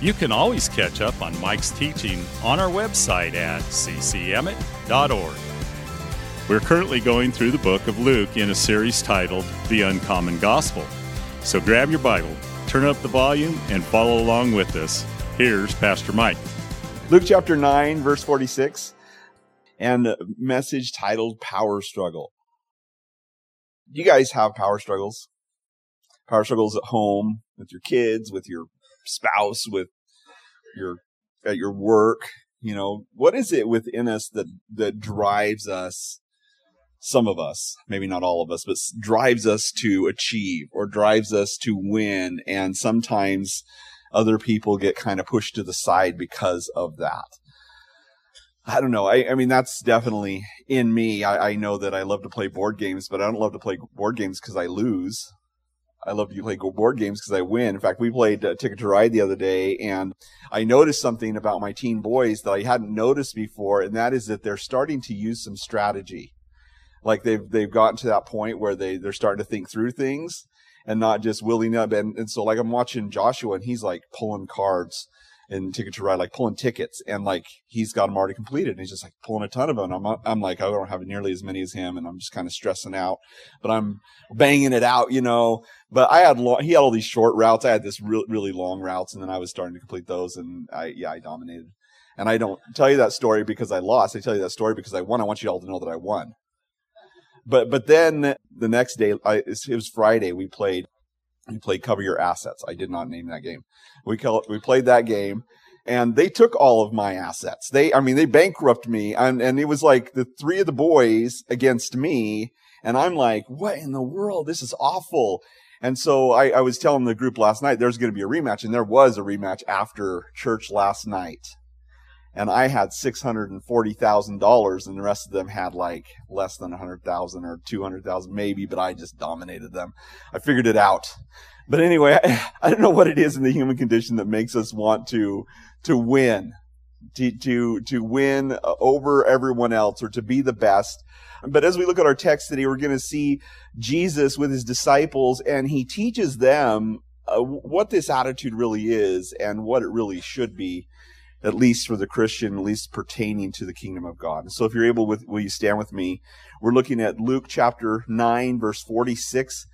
you can always catch up on Mike's teaching on our website at ccemmett.org. We're currently going through the book of Luke in a series titled The Uncommon Gospel. So grab your Bible, turn up the volume, and follow along with us. Here's Pastor Mike. Luke chapter 9, verse 46, and a message titled Power Struggle. You guys have power struggles. Power struggles at home, with your kids, with your spouse, with your at your work. You know, what is it within us that drives us, some of us, maybe not all of us, but drives us to achieve or drives us to win? And sometimes other people get kind of pushed to the side because of that. I don't know. I mean, that's definitely in me. I know that I love to play board games, but I don't love to play board games because I lose. I love to play board games because I win. In fact, we played Ticket to Ride the other day, and I noticed something about my teen boys that I hadn't noticed before, and that is that they're starting to use some strategy. Like they've gotten to that point where they're starting to think through things and not just willing up. And so, like, I'm watching Joshua, and he's, like, pulling cards and Ticket to Ride, like, pulling tickets, and, like, he's got them already completed, and he's just, like, pulling a ton of them. I'm like, I don't have nearly as many as him, and I'm just kind of stressing out, but I'm banging it out, you know. But he had all these short routes. I had this really, really long routes, and then I was starting to complete those, and I dominated. And I don't tell you that story because I lost. I tell you that story because I won. I want you all to know that I won. But then the next day, it was Friday, we played Cover Your Assets. I did not name that game. We played that game, and they took all of my assets. They bankrupted me, and it was like the three of the boys against me, and I'm like, what in the world? This is awful. And so I was telling the group last night there's going to be a rematch, and there was a rematch after church last night. And I had $640,000, and the rest of them had like less than $100,000 or $200,000 maybe, but I just dominated them. I figured it out. But anyway, I don't know what it is in the human condition that makes us want to win, to win over everyone else or to be the best. But as we look at our text today, we're going to see Jesus with his disciples, and he teaches them what this attitude really is and what it really should be, at least for the Christian, at least pertaining to the kingdom of God. So if you're able, will you stand with me? We're looking at Luke chapter 9, verse 46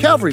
Calvary